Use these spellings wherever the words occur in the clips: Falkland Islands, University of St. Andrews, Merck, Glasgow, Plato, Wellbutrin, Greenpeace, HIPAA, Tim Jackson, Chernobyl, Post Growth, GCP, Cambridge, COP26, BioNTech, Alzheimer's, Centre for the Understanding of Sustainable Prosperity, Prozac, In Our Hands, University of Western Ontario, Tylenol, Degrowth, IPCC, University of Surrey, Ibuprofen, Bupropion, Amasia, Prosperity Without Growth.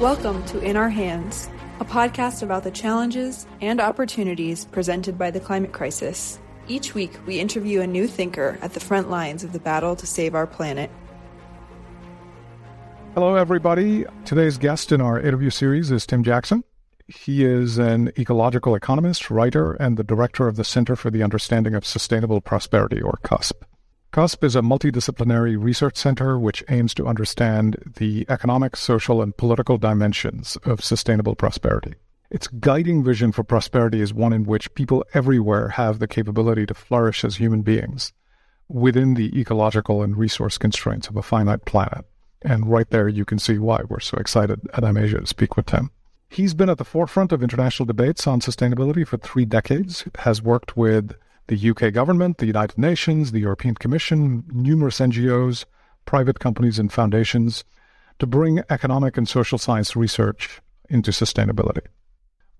Welcome to In Our Hands, a podcast about the challenges and opportunities presented by the climate crisis. Each week, we interview a new thinker at the front lines of the battle to save our planet. Hello, everybody. Today's guest in our interview series is Tim Jackson. He is an ecological economist, writer, and the director of the Centre for the Understanding of Sustainable Prosperity, or CUSP. CUSP is a multidisciplinary research center which aims to understand the economic, social, and political dimensions of sustainable prosperity. Its guiding vision for prosperity is one in which people everywhere have the capability to flourish as human beings within the ecological and resource constraints of a finite planet. And right there, you can see why we're so excited at Amasia to speak with Tim. He's been at the forefront of international debates on sustainability for 3 decades, has worked with the UK government, the United Nations, the European Commission, numerous NGOs, private companies and foundations to bring economic and social science research into sustainability.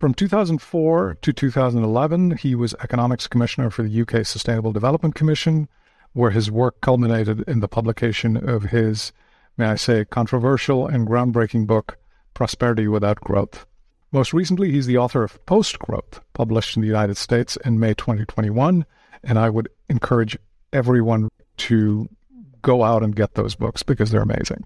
From 2004 to 2011, he was Economics Commissioner for the UK Sustainable Development Commission, where his work culminated in the publication of his, may I say, controversial and groundbreaking book, Prosperity Without Growth. Most recently, he's the author of Post Growth, published in the United States in May 2021, and I would encourage everyone to go out and get those books because they're amazing.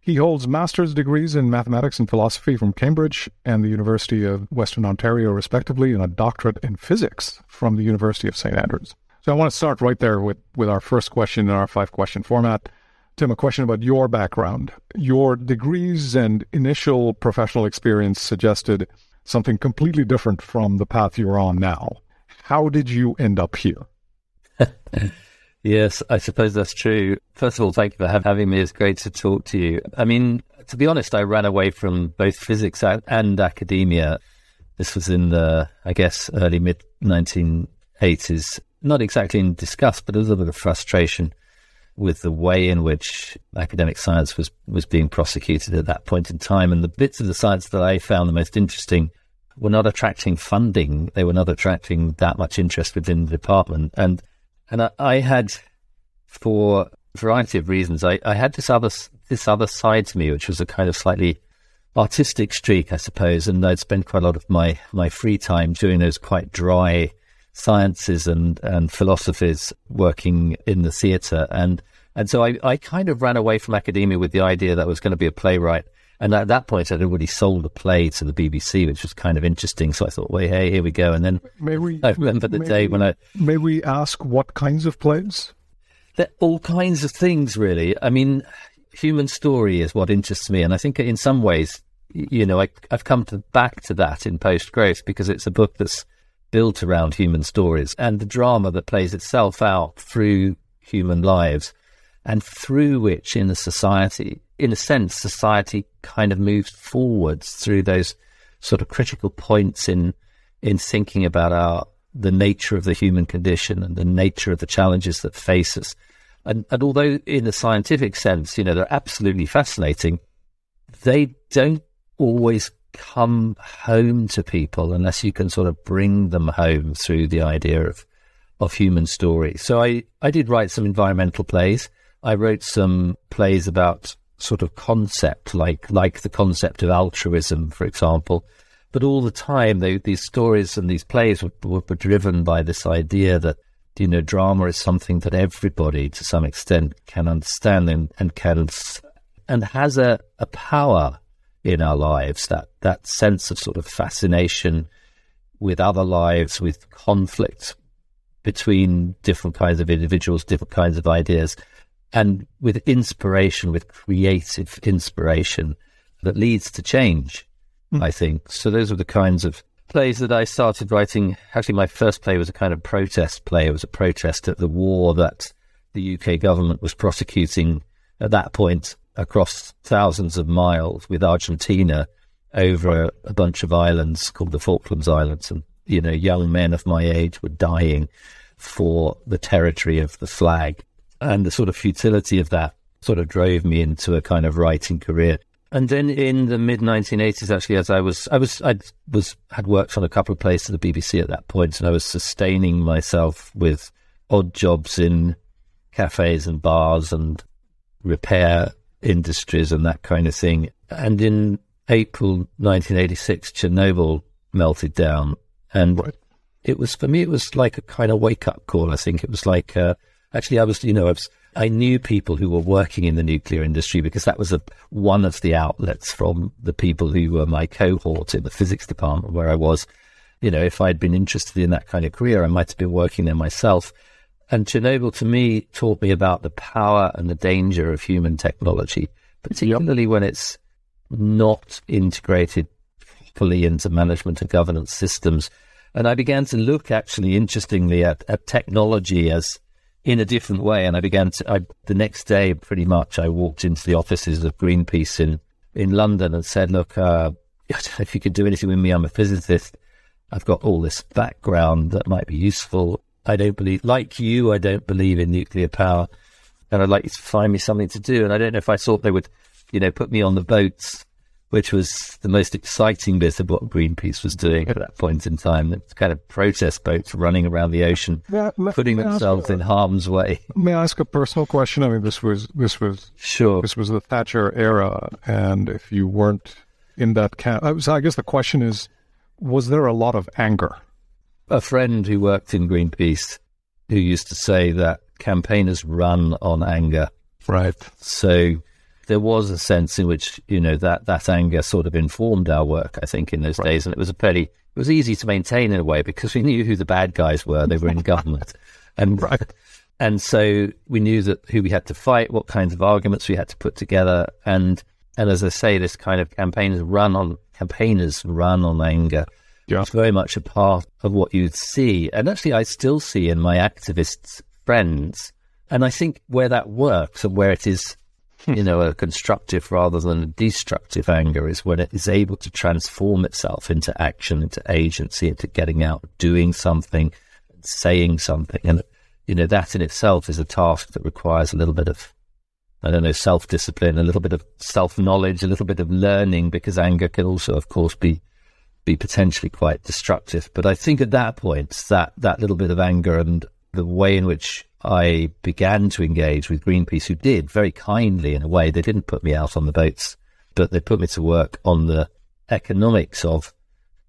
He holds master's degrees in mathematics and philosophy from Cambridge and the University of Western Ontario, respectively, and a doctorate in physics from the University of St. Andrews. So I want to start right there with our first question in our 5-question format. Tim, a question about your background. Your degrees and initial professional experience suggested something completely different from the path you're on now. How did you end up here? Yes, I suppose that's true. First of all, thank you for having me. It's great to talk to you. I mean, to be honest, I ran away from both physics and academia. This was in the, I guess, early mid-1980s. Not exactly in disgust, but a little bit of frustration with the way in which academic science was being prosecuted at that point in time. And the bits of the science that I found the most interesting were not attracting funding. They were not attracting that much interest within the department. And I had, for a variety of reasons, I had this other side to me, which was a kind of slightly artistic streak, I suppose. And I'd spent quite a lot of my free time doing those quite dry sciences and philosophies, working in the theatre. And so I kind of ran away from academia with the idea that I was going to be a playwright. And at that point, I'd already sold a play to the BBC, which was kind of interesting. So I thought, well, hey, here we go. And then May we ask what kinds of plays? They're all kinds of things, really. I mean, human story is what interests me. And I think in some ways, you know, I've come back to that in Post Growth because it's a book that's built around human stories and the drama that plays itself out through human lives and through which in a society, in a sense, society kind of moves forwards through those sort of critical points in thinking about the nature of the human condition and the nature of the challenges that face us. And although in a scientific sense, you know, they're absolutely fascinating, they don't always come home to people unless you can sort of bring them home through the idea of human story. So I did write some environmental plays. I wrote some plays about sort of concept, like the concept of altruism, for example. But all the time, these stories and these plays were driven by this idea that, you know, drama is something that everybody, to some extent, can understand and has a power in our lives, that sense of sort of fascination with other lives, with conflict between different kinds of individuals, different kinds of ideas, and with inspiration, with creative inspiration that leads to change, I think. So those were the kinds of plays that I started writing. Actually, my first play was a kind of protest play. It was a protest at the war that the UK government was prosecuting at that point across thousands of miles with Argentina over a bunch of islands called the Falkland Islands. And, you know, young men of my age were dying for the territory of the flag. And the sort of futility of that sort of drove me into a kind of writing career. And then in the mid-1980s, actually, as I had worked on a couple of plays to the BBC at that point, and I was sustaining myself with odd jobs in cafes and bars and repair industries and that kind of thing. And in April 1986, Chernobyl melted down, and right. It was, for me, it was like a kind of wake-up call, I think. It was like, actually, I was, you know, I knew people who were working in the nuclear industry, because that was one of the outlets from the people who were my cohort in the physics department where I was. You know, if I'd been interested in that kind of career, I might have been working there myself. And Chernobyl, to me, taught me about the power and the danger of human technology, particularly when it's not integrated fully into management and governance systems. And I began to look, actually, interestingly, at technology as in a different way. And I began to, the next day, pretty much, I walked into the offices of Greenpeace in London and said, look, if you could do anything with me, I'm a physicist. I've got all this background that might be useful. I don't believe, like you, I don't believe in nuclear power. And I'd like you to find me something to do. And I don't know if I thought they would, you know, put me on the boats, which was the most exciting bit of what Greenpeace was doing at that point in time. It's kind of protest boats running around the ocean, putting themselves in harm's way. May I ask a personal question? I mean, this was the Thatcher era, and if you weren't in that camp, I guess the question is, was there a lot of anger? A friend who worked in Greenpeace, who used to say that campaigners run on anger, right? So there was a sense in which, you know, that anger sort of informed our work, I think, in those days. And it was easy to maintain in a way, because we knew who the bad guys were. They were in government. And so we knew that who we had to fight, what kinds of arguments we had to put together. And as I say, this kind of campaigners run on anger. Yeah. It's very much a part of what you'd see. And actually, I still see in my activist friends. And I think where that works and where it is, you know, a constructive rather than a destructive anger is when it is able to transform itself into action, into agency, into getting out, doing something, saying something. And, you know, that in itself is a task that requires a little bit of, I don't know, self-discipline, a little bit of self-knowledge, a little bit of learning, because anger can also, of course, be potentially quite destructive. But I think at that point, that little bit of anger and the way in which I began to engage with Greenpeace, who did very kindly in a way. They didn't put me out on the boats, but they put me to work on the economics of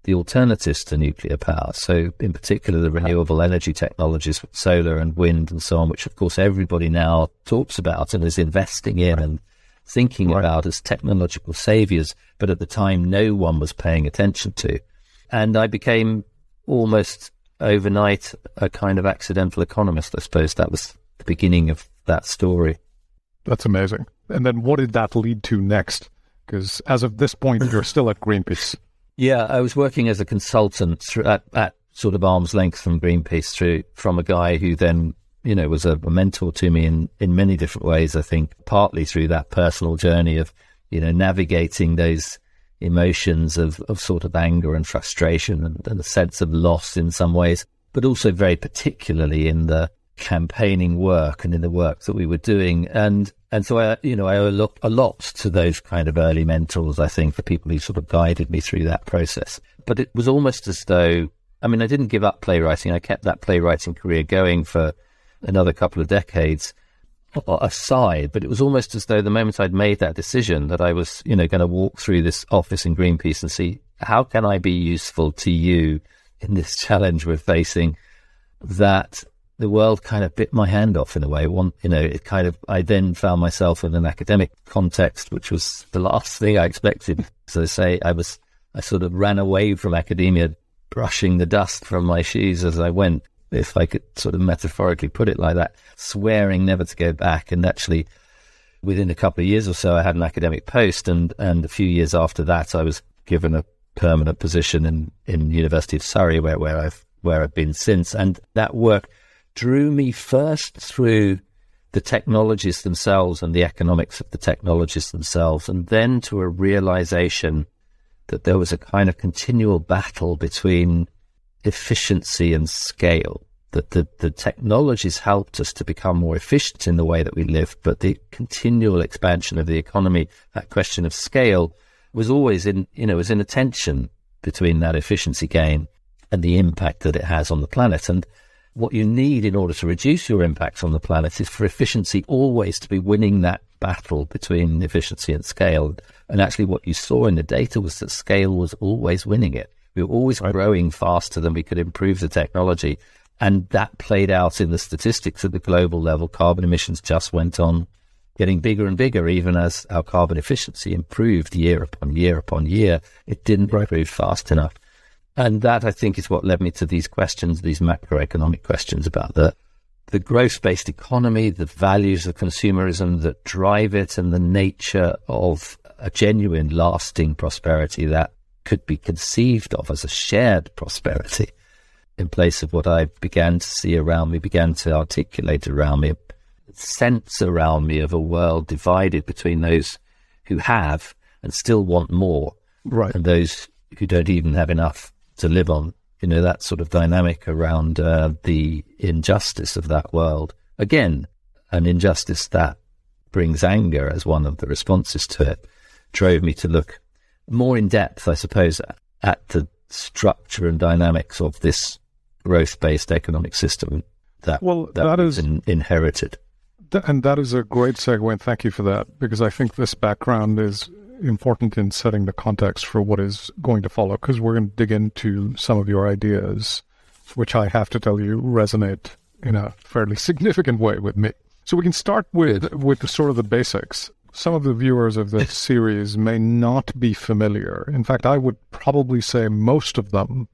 the alternatives to nuclear power. So in particular, the renewable energy technologies, solar and wind and so on, which of course everybody now talks about and is investing in and thinking about as technological saviors. But at the time, no one was paying attention to. And I became almost overnight a kind of accidental economist, I suppose. That was the beginning of that story. That's amazing. And then what did that lead to next? Because as of this point, you're still at Greenpeace. Yeah, I was working as a consultant at sort of arm's length from Greenpeace from a guy who then, you know, was a mentor to me in many different ways, I think, partly through that personal journey of, you know, navigating those emotions of sort of anger and frustration and a sense of loss in some ways, but also very particularly in the campaigning work and in the work that we were doing. And so I, you know, I owe a lot to those kind of early mentors, I think, the people who sort of guided me through that process. But it was almost as though, I mean, I didn't give up playwriting. I kept that playwriting career going for another couple of decades aside, but it was almost as though the moment I'd made that decision that I was, you know, going to walk through this office in Greenpeace and see, how can I be useful to you in this challenge we're facing, that the world kind of bit my hand off in a way. I then found myself in an academic context, which was the last thing I expected. So I sort of ran away from academia, brushing the dust from my shoes as I went, if I could sort of metaphorically put it like that, swearing never to go back. And actually, within a couple of years or so, I had an academic post. And a few years after that, I was given a permanent position in University of Surrey, where I've been since. And that work drew me first through the technologies themselves and the economics of the technologies themselves, and then to a realization that there was a kind of continual battle between efficiency and scale, that the technologies helped us to become more efficient in the way that we live, but the continual expansion of the economy, that question of scale, was always in a tension between that efficiency gain and the impact that it has on the planet. And what you need in order to reduce your impacts on the planet is for efficiency always to be winning that battle between efficiency and scale. And actually what you saw in the data was that scale was always winning it. We were always growing faster than we could improve the technology. And that played out in the statistics at the global level. Carbon emissions just went on getting bigger and bigger, even as our carbon efficiency improved year upon year upon year. It didn't improve fast enough. And that, I think, is what led me to these questions, these macroeconomic questions about the growth-based economy, the values of consumerism that drive it, and the nature of a genuine, lasting prosperity that could be conceived of as a shared prosperity in place of what I began to see around me, began to articulate around me, a sense around me of a world divided between those who have and still want more, and those who don't even have enough to live on. You know, that sort of dynamic around the injustice of that world. Again, an injustice that brings anger as one of the responses to it, drove me to look more in depth, I suppose, at the structure and dynamics of this growth-based economic system that inherited. And that is a great segue, and thank you for that, because I think this background is important in setting the context for what is going to follow, because we're going to dig into some of your ideas, which I have to tell you resonate in a fairly significant way with me. So we can start with sort of the basics. Some of the viewers of this series may not be familiar. In fact, I would probably say most of them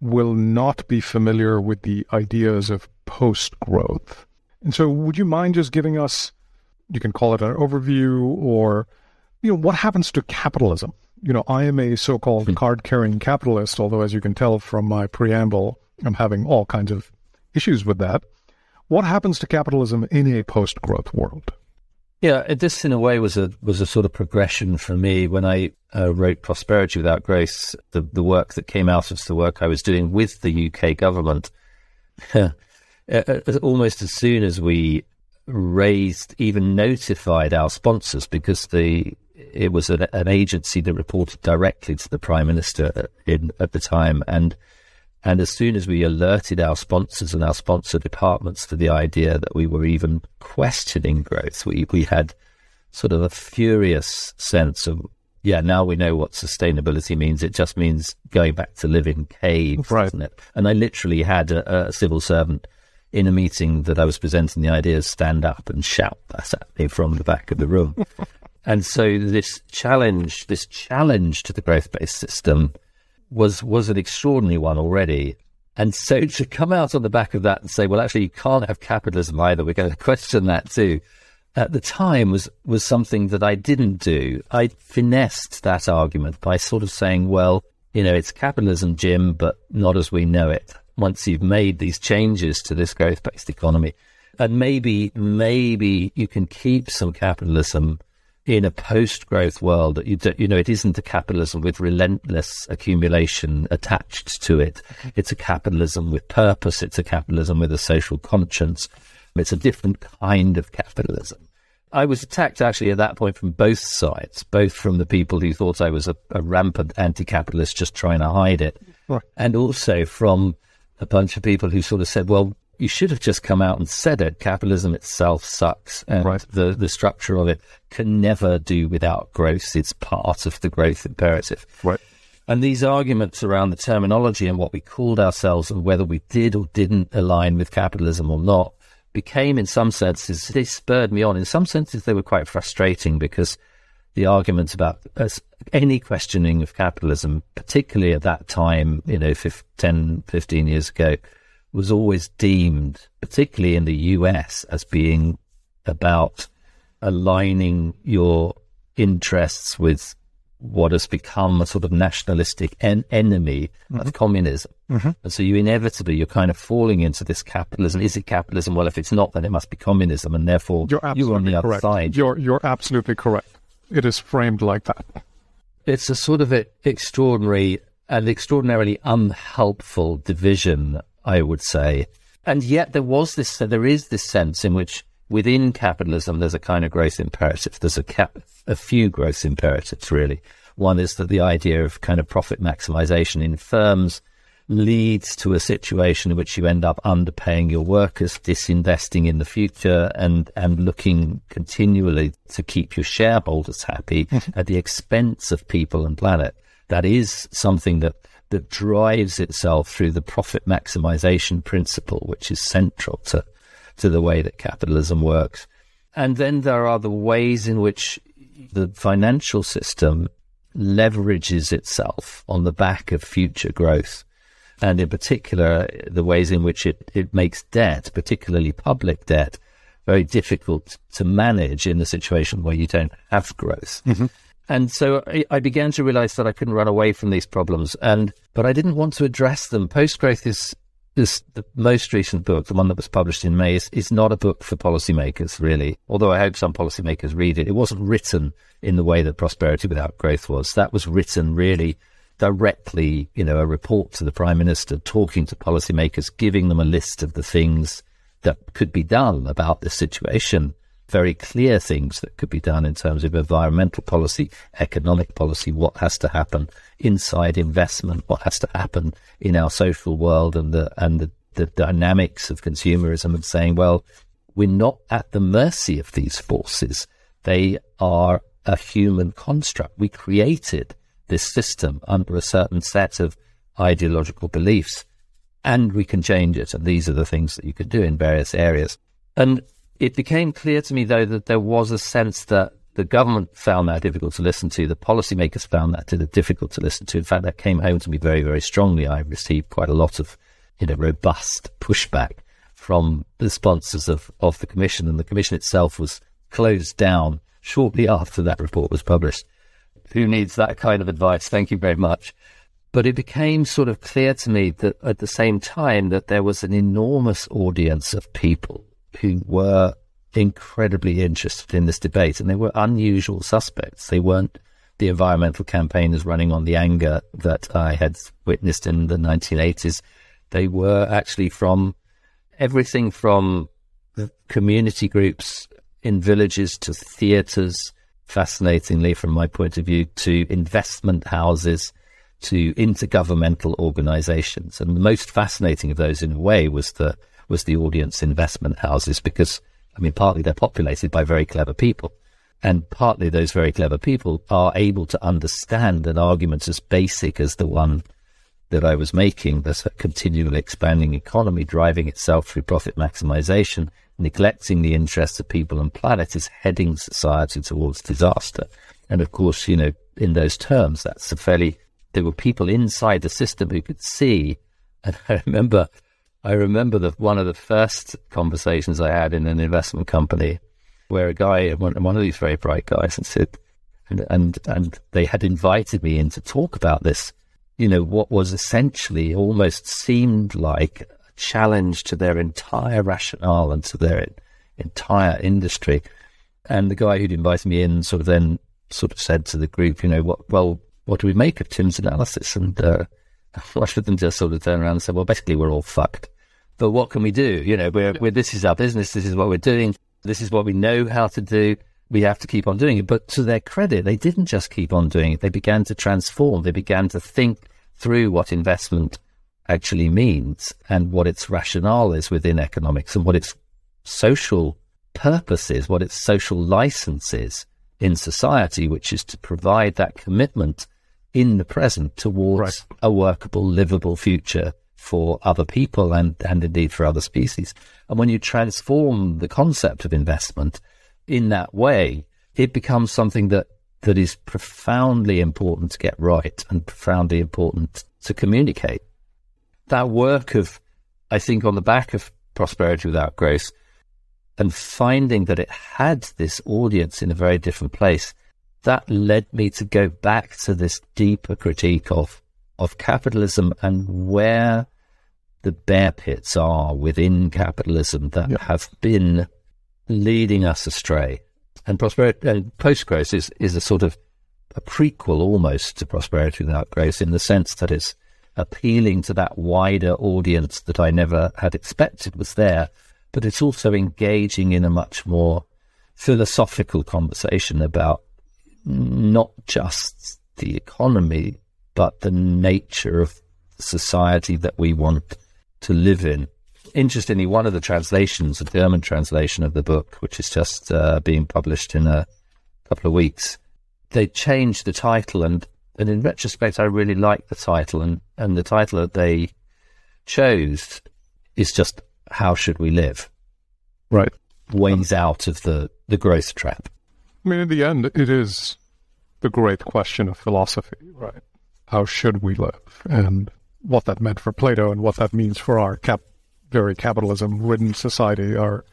will not be familiar with the ideas of post-growth. And so would you mind just giving us, you can call it an overview, or, you know, what happens to capitalism? You know, I am a so-called card-carrying capitalist, although as you can tell from my preamble, I'm having all kinds of issues with that. What happens to capitalism in a post-growth world? Yeah, this in a way was a sort of progression for me when I wrote Prosperity Without Growth, the work that came out of the work I was doing with the UK government. Almost as soon as we raised, even notified our sponsors, because it was an agency that reported directly to the Prime Minister at the time. And as soon as we alerted our sponsors and our sponsor departments to the idea that we were even questioning growth, we had sort of a furious sense of, yeah, now we know what sustainability means. It just means going back to living caves, doesn't it? And I literally had a civil servant in a meeting that I was presenting the ideas stand up and shout that at me from the back of the room. And so this challenge to the growth-based system was an extraordinary one already. And so to come out on the back of that and say, well, actually, you can't have capitalism either, we're going to question that too, at the time was something that I didn't do. I finessed that argument by sort of saying, well, you know, it's capitalism, Jim, but not as we know it. Once you've made these changes to this growth-based economy, and maybe you can keep some capitalism in a post-growth world, that you know, it isn't a capitalism with relentless accumulation attached to it. It's a capitalism with purpose. It's a capitalism with a social conscience. It's a different kind of capitalism. I was attacked actually at that point from both sides, both from the people who thought I was a rampant anti-capitalist just trying to hide it, and also from a bunch of people who sort of said, well, you should have just come out and said it. Capitalism itself sucks, and the structure of it can never do without growth. It's part of the growth imperative. And these arguments around the terminology and what we called ourselves and whether we did or didn't align with capitalism or not became, in some senses, they spurred me on. In some senses, they were quite frustrating, because the arguments about any questioning of capitalism, particularly at that time, you know, 10, 15 years ago, was always deemed, particularly in the US, as being about aligning your interests with what has become a sort of nationalistic enemy of communism. And so you inevitably, you're kind of falling into this capitalism. Is it capitalism? Well, if it's not, then it must be communism, and therefore you're on the other side. You're absolutely correct. It is framed like that. It's a sort of extraordinary and extraordinarily unhelpful division, I would say. And yet there is this sense in which within capitalism there's a kind of growth imperative. There's a few growth imperatives, really. One is that the idea of kind of profit maximization in firms leads to a situation in which you end up underpaying your workers, disinvesting in the future, and looking continually to keep your shareholders happy at the expense of people and planet. That is something that drives itself through the profit maximization principle, which is central to the way that capitalism works. And then there are the ways in which the financial system leverages itself on the back of future growth. And in particular, the ways in which it makes debt, particularly public debt, very difficult to manage in a situation where you don't have growth. Mm-hmm. And so I began to realize that I couldn't run away from these problems, but I didn't want to address them. Post Growth is the most recent book, the one that was published in May, is not a book for policymakers, really, although I hope some policymakers read it. It wasn't written in the way that Prosperity Without Growth was. That was written really directly, a report to the Prime Minister, talking to policymakers, giving them a list of the things that could be done about this situation, very clear things that could be done in terms of environmental policy, economic policy, what has to happen inside investment, what has to happen in our social world, and the dynamics of consumerism, and saying, well, we're not at the mercy of these forces. They are a human construct. We created this system under a certain set of ideological beliefs, and we can change it, and these are the things that you can do in various areas. And it became clear to me, though, that there was a sense that the government found that difficult to listen to, the policymakers found that difficult to listen to. In fact, that came home to me very, very strongly. I received quite a lot of robust pushback from the sponsors of the Commission, and the Commission itself was closed down shortly after that report was published. Who needs that kind of advice? Thank you very much. But it became sort of clear to me that at the same time that there was an enormous audience of people who were incredibly interested in this debate, and they were unusual suspects. They weren't the environmental campaigners running on the anger that I had witnessed in the 1980s. They were actually from everything from community groups in villages to theatres, fascinatingly, from my point of view, to investment houses, to intergovernmental organizations. And the most fascinating of those, in a way, was the audience investment houses, because, partly they're populated by very clever people, and partly those very clever people are able to understand an argument as basic as the one that I was making, this continually expanding economy driving itself through profit maximization, neglecting the interests of people and planet, is heading society towards disaster. And of course, in those terms, there were people inside the system who could see. And I remember one of the first conversations I had in an investment company, where a guy, one of these very bright guys, and said, and they had invited me in to talk about this, what was essentially almost seemed like challenge to their entire rationale and to their entire industry. And the guy who'd invited me in sort of said to the group, what do we make of Tim's analysis? And one of them just sort of turned around and said, well, basically we're all fucked, but what can we do? This is our business, this is what we're doing, this is what we know how to do, we have to keep on doing it. But to their credit, they didn't just keep on doing it, they began to transform, they began to think through what investment actually means, and what its rationale is within economics, and what its social purpose is, what its social license is in society, which is to provide that commitment in the present towards a workable, livable future for other people and indeed for other species. And when you transform the concept of investment in that way, it becomes something that is profoundly important to get right, and profoundly important to communicate. That work of, I think, on the back of Prosperity Without Growth, and finding that it had this audience in a very different place, that led me to go back to this deeper critique of capitalism, and where the bear pits are within capitalism that have been leading us astray. And Prosperity and Post Growth is a sort of a prequel almost to Prosperity Without Growth, in the sense that it's appealing to that wider audience that I never had expected was there, but it's also engaging in a much more philosophical conversation about not just the economy, but the nature of society that we want to live in. Interestingly, one of the translations, a German translation of the book, which is just being published in a couple of weeks, they changed the title, and in retrospect, I really like the title, and the title that they chose is just How Should We Live? Right. Ways out of the growth trap. I mean, in the end, it is the great question of philosophy, right? How should we live? And what that meant for Plato and what that means for our very capitalism-ridden society are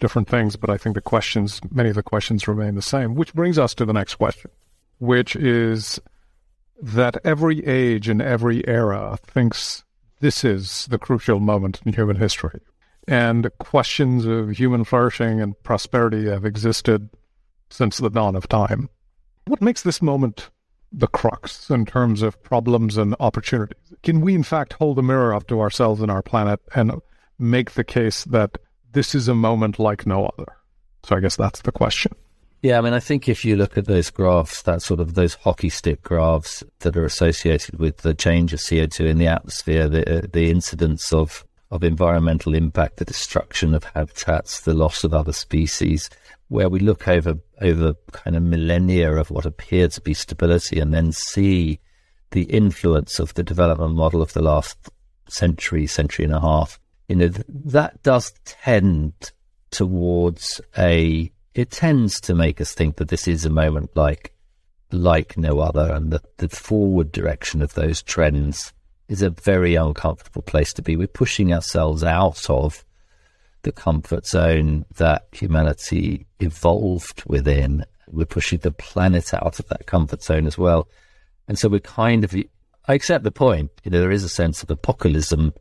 different things, but I think the questions, many of the questions remain the same, which brings us to the next question, which is that every age and every era thinks this is the crucial moment in human history. And questions of human flourishing and prosperity have existed since the dawn of time. What makes this moment the crux in terms of problems and opportunities? Can we, in fact, hold a mirror up to ourselves and our planet and make the case that this is a moment like no other? So I guess that's the question. Yeah, I mean, I think if you look at those graphs, that sort of those hockey stick graphs that are associated with the change of CO2 in the atmosphere, the incidence of environmental impact, the destruction of habitats, the loss of other species, where we look over kind of millennia of what appeared to be stability and then see the influence of the development model of the last century, century and a half, you know, that does tend towards it tends to make us think that this is a moment like no other, and that the forward direction of those trends is a very uncomfortable place to be. We're pushing ourselves out of the comfort zone that humanity evolved within. We're pushing the planet out of that comfort zone as well. And so we're kind of, I accept the point, you know, there is a sense of apocalypticism,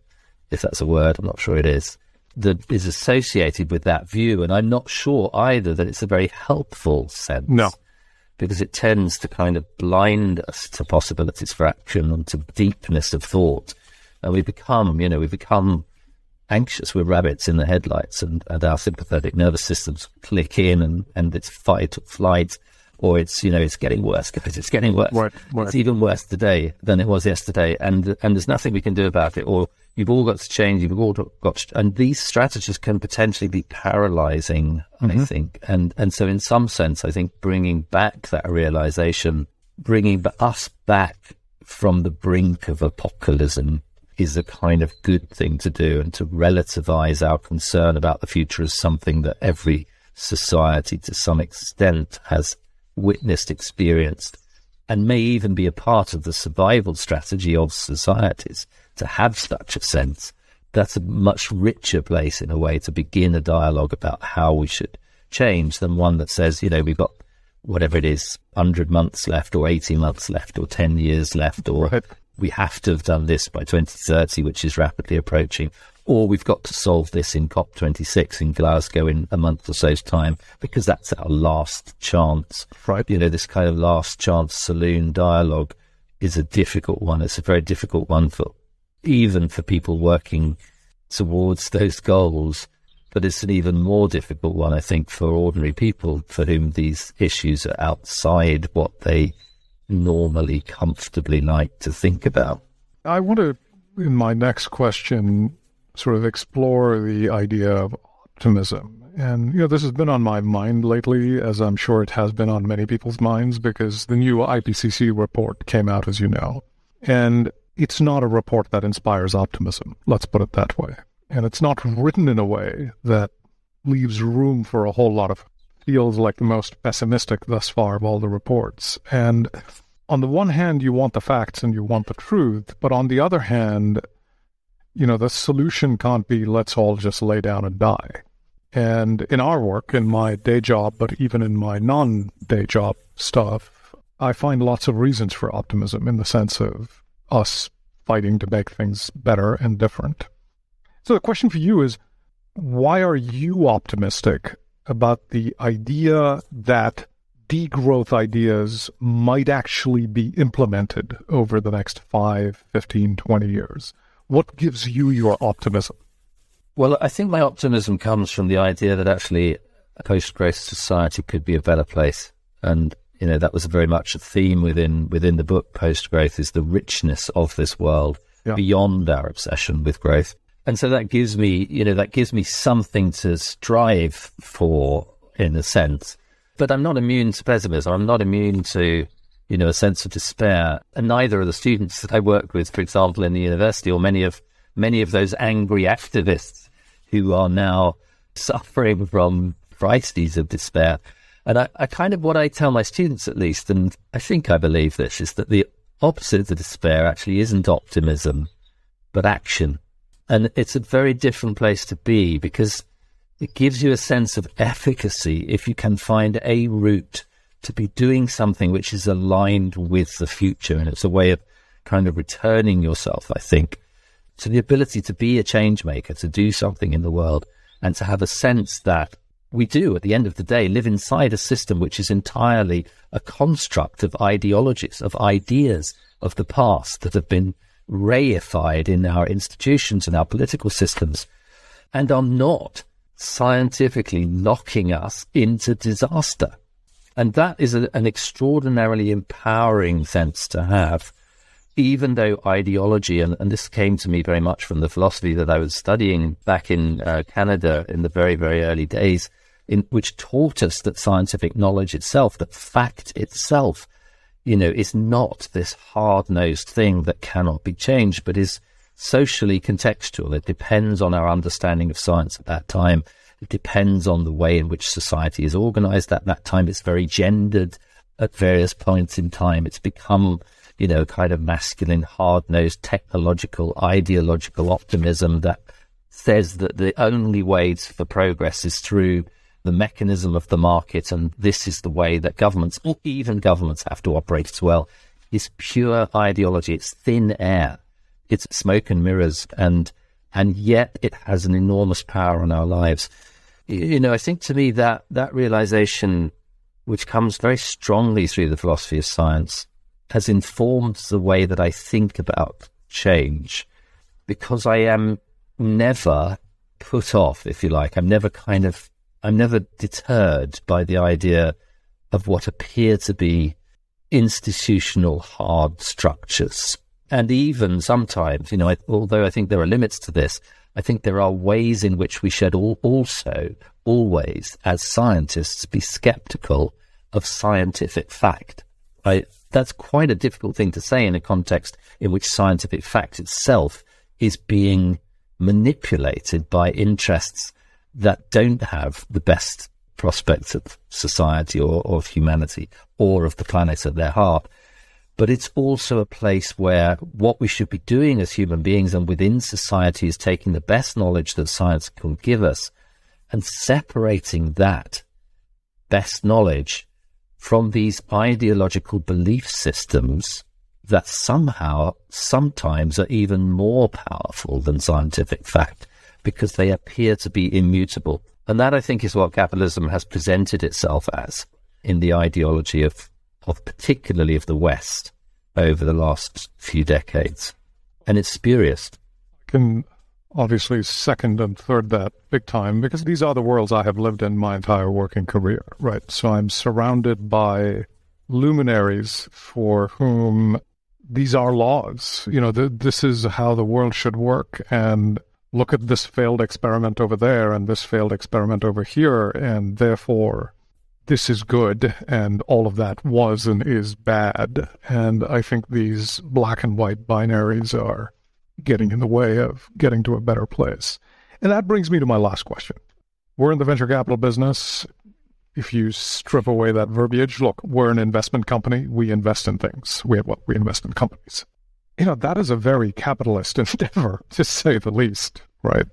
if that's a word, I'm not sure it is, that is associated with that view. And I'm not sure either that it's a very helpful sense. No. Because it tends to kind of blind us to possibilities for action and to deepness of thought. And we become anxious. We're rabbits in the headlights, and our sympathetic nervous systems click in, and it's fight or flight, or it's, you know, it's getting worse, guys. It's getting worse. Right. It's even worse today than it was yesterday. And there's nothing we can do about it, or you've all got to change. You've all got to, and these strategies can potentially be paralyzing, I think. And so in some sense, I think bringing back that realization, bringing us back from the brink of apocalypticism is a kind of good thing to do, and to relativize our concern about the future as something that every society to some extent has witnessed, experienced, and may even be a part of the survival strategy of societies to have such a sense. That's a much richer place in a way to begin a dialogue about how we should change than one that says, you know, we've got whatever it is, 100 months left or 80 months left or 10 years left, or right, we have to have done this by 2030, which is rapidly approaching, or we've got to solve this in COP26 in Glasgow in a month or so's time, because that's our last chance. Right. You know, this kind of last chance saloon dialogue is a difficult one. It's a very difficult one for people working towards those goals, but it's an even more difficult one, I think, for ordinary people for whom these issues are outside what they normally comfortably like to think about. I want to, in my next question, sort of explore the idea of optimism. And, you know, this has been on my mind lately, as I'm sure it has been on many people's minds, because the new IPCC report came out, as you know. And it's not a report that inspires optimism, let's put it that way. And it's not written in a way that leaves room for a whole lot of feels like the most pessimistic thus far of all the reports. And on the one hand, you want the facts and you want the truth, but on the other hand, you know, the solution can't be let's all just lay down and die. And in our work, in my day job, but even in my non-day job stuff, I find lots of reasons for optimism in the sense of us fighting to make things better and different. So the question for you is, why are you optimistic about the idea that degrowth ideas might actually be implemented over the next 5, 15, 20 years? What gives you your optimism? Well, I think my optimism comes from the idea that actually a post-growth society could be a better place. And, you know, that was very much a theme within the book, Post Growth, is the richness of this world. beyond our obsession with growth. And so that gives me, that gives me something to strive for in a sense. But I'm not immune to pessimism. I'm not immune to, a sense of despair. And neither are the students that I work with, for example, in the university, or many of those angry activists who are now suffering from crises of despair. And I kind of, what I tell my students at least, and I think I believe this, is that the opposite of despair actually isn't optimism, but action. And it's a very different place to be, because it gives you a sense of efficacy if you can find a route to be doing something which is aligned with the future. And it's a way of kind of returning yourself, I think, to the ability to be a change maker, to do something in the world, and to have a sense that we do, at the end of the day, live inside a system which is entirely a construct of ideologies, of ideas of the past that have been reified in our institutions and our political systems, and are not scientifically locking us into disaster. And that is an extraordinarily empowering sense to have, even though ideology, and this came to me very much from the philosophy that I was studying back in Canada in the very, very early days, which taught us that scientific knowledge itself, that fact itself, is not this hard-nosed thing that cannot be changed, but is socially contextual. It depends on our understanding of science at that time. It depends on the way in which society is organized at that time. It's very gendered at various points in time. It's become, kind of masculine, hard-nosed, technological, ideological optimism that says that the only way for progress is through the mechanism of the market, and this is the way that governments, or even governments, have to operate as well. It's pure ideology. It's thin air. It's smoke and mirrors, and yet it has an enormous power on our lives. I think to me that realization, which comes very strongly through the philosophy of science, has informed the way that I think about change, because I am never put off, if you like. I'm never deterred by the idea of what appear to be institutional hard structures. And even sometimes, although I think there are limits to this, I think there are ways in which we should also always, as scientists, be skeptical of scientific fact. That's quite a difficult thing to say in a context in which scientific fact itself is being manipulated by interests that don't have the best prospects of society or of humanity or of the planet at their heart. But it's also a place where what we should be doing as human beings and within society is taking the best knowledge that science can give us and separating that best knowledge from these ideological belief systems that somehow, sometimes, are even more powerful than scientific fact, because they appear to be immutable. And that, I think, is what capitalism has presented itself as in the ideology of particularly of the West over the last few decades. And it's spurious. I can obviously second and third that big time, because these are the worlds I have lived in my entire working career, right? So I'm surrounded by luminaries for whom these are laws. This is how the world should work, and look at this failed experiment over there and this failed experiment over here, and therefore this is good, and all of that was and is bad. And I think these black and white binaries are getting in the way of getting to a better place. And that brings me to my last question. We're in the venture capital business. If you strip away that verbiage, look, we're an investment company. We invest in things. We invest in companies. That is a very capitalist endeavor, to say the least, right?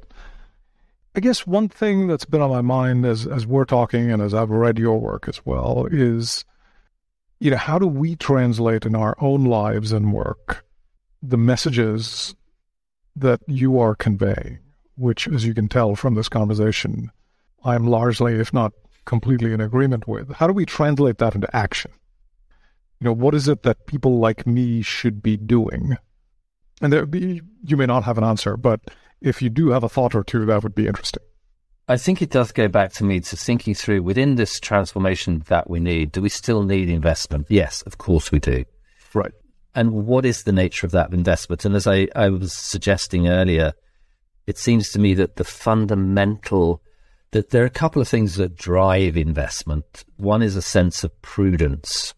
I guess one thing that's been on my mind as we're talking, and as I've read your work as well, is, how do we translate in our own lives and work the messages that you are conveying, which, as you can tell from this conversation, I'm largely, if not completely, in agreement with. How do we translate that into action? What is it that people like me should be doing? And you may not have an answer, but if you do have a thought or two, that would be interesting. I think it does go back to me to thinking through, within this transformation that we need, do we still need investment? Yes, of course we do. Right. And what is the nature of that investment? And as I was suggesting earlier, it seems to me that the fundamental, that there are a couple of things that drive investment. One is a sense of prudence,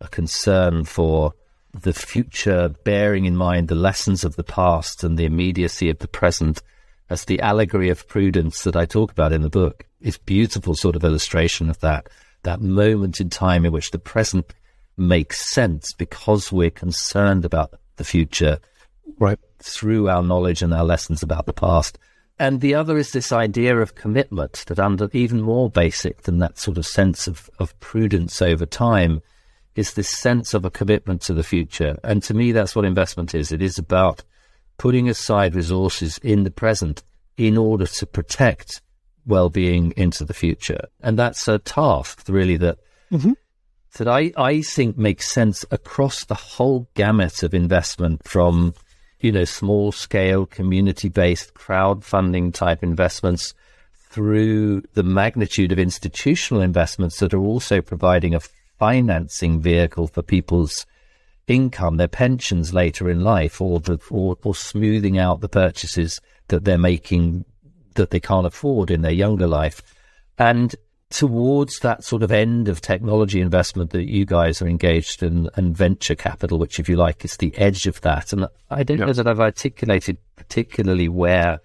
a concern for the future, bearing in mind the lessons of the past and the immediacy of the present. That's the allegory of prudence that I talk about in the book. It's a beautiful sort of illustration of that moment in time in which the present makes sense because we're concerned about the future, right, through our knowledge and our lessons about the past. And the other is this idea of commitment, that under even more basic than that sort of sense of prudence over time is this sense of a commitment to the future. And to me, that's what investment is. It is about putting aside resources in the present in order to protect well-being into the future. And that's a task, really, that that I think makes sense across the whole gamut of investment, from, you know, small-scale, community-based, crowdfunding-type investments through the magnitude of institutional investments that are also providing a financing vehicle for people's income, their pensions later in life, or smoothing out the purchases that they're making that they can't afford in their younger life. And towards that sort of end of technology investment that you guys are engaged in, and venture capital, which, if you like, is the edge of that. And I don't know that I've articulated particularly where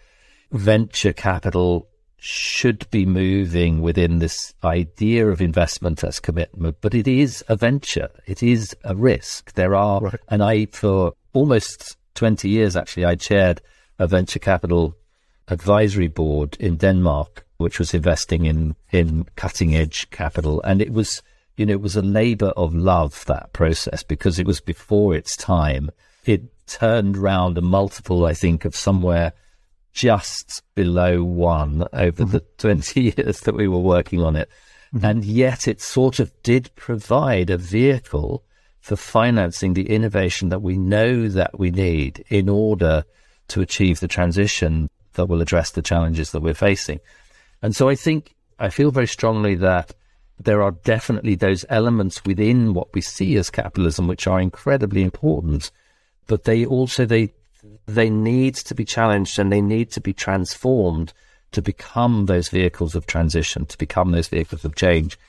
venture capital should be moving within this idea of investment as commitment, but it is a venture. It is a risk. There are, and I, for almost 20 years, actually, I chaired a venture capital advisory board in Denmark, which was investing in cutting edge capital. And it was, you know, it was a labor of love, that process, because it was before its time. It turned round a multiple, I think, of somewhere just below one over the 20 years that we were working on it. And yet it sort of did provide a vehicle for financing the innovation that we know that we need in order to achieve the transition that will address the challenges that we're facing. And so I think, I feel very strongly that there are definitely those elements within what we see as capitalism, which are incredibly important, but they also, they need to be challenged and they need to be transformed to become those vehicles of transition, to become those vehicles of change.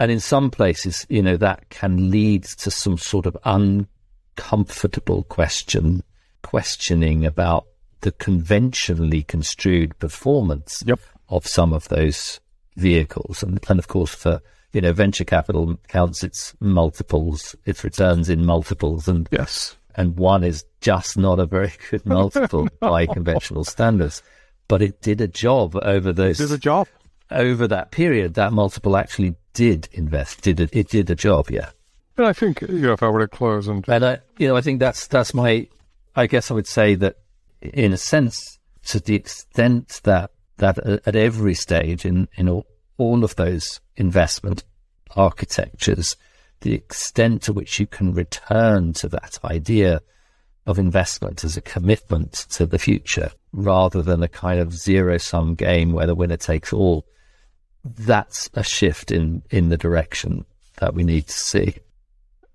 And in some places, you know, that can lead to some sort of uncomfortable questioning about the conventionally construed performance of some of those vehicles. And of course, for, you know, venture capital counts its multiples, its returns in multiples. And and one is just not a very good multiple by conventional standards. But it did a job over those. It did a job. Over that period, that multiple actually did invest. It did a job, And I think, if I were to close and I think that's my, I guess I would say that in a sense, to the extent that, at every stage in all of those investment architectures, the extent to which you can return to that idea of investment as a commitment to the future, rather than a kind of zero-sum game where the winner takes all, that's a shift in the direction that we need to see.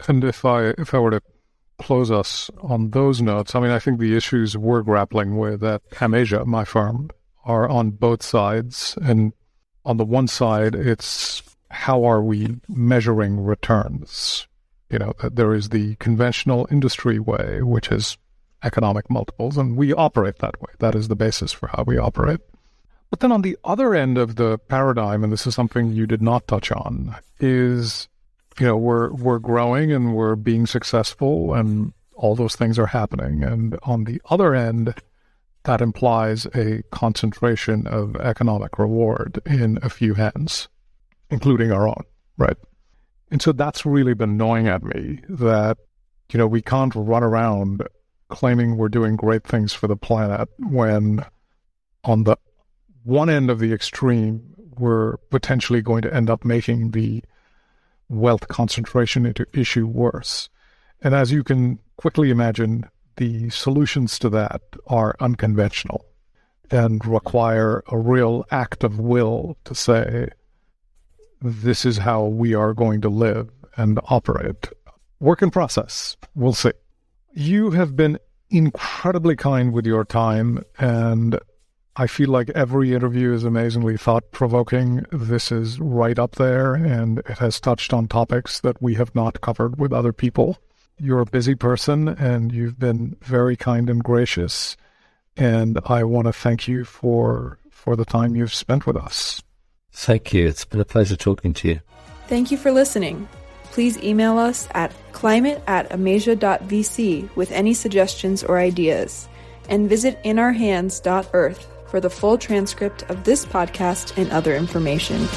And if I were to close us on those notes, I mean, I think the issues we're grappling with at Amasia, my firm, are on both sides. And on the one side, it's how are we measuring returns? You know, there is the conventional industry way, which is economic multiples, and we operate that way. That is the basis for how we operate. But then on the other end of the paradigm, and this is something you did not touch on, is, you know, we're growing and we're being successful and all those things are happening. And on the other end, that implies a concentration of economic reward in a few hands, including our own, right? And so that's really been gnawing at me that, you know, we can't run around claiming we're doing great things for the planet when on the one end of the extreme, we're potentially going to end up making the wealth concentration issue worse. And as you can quickly imagine, the solutions to that are unconventional and require a real act of will to say, this is how we are going to live and operate. Work in process. We'll see. You have been incredibly kind with your time, and I feel like every interview is amazingly thought-provoking. This is right up there, and it has touched on topics that we have not covered with other people. You're a busy person, and you've been very kind and gracious, and I want to thank you for the time you've spent with us. Thank you. It's been a pleasure talking to you. Thank you for listening. Please email us at climate@amasia.vc with any suggestions or ideas, and visit inourhands.earth for the full transcript of this podcast and other information.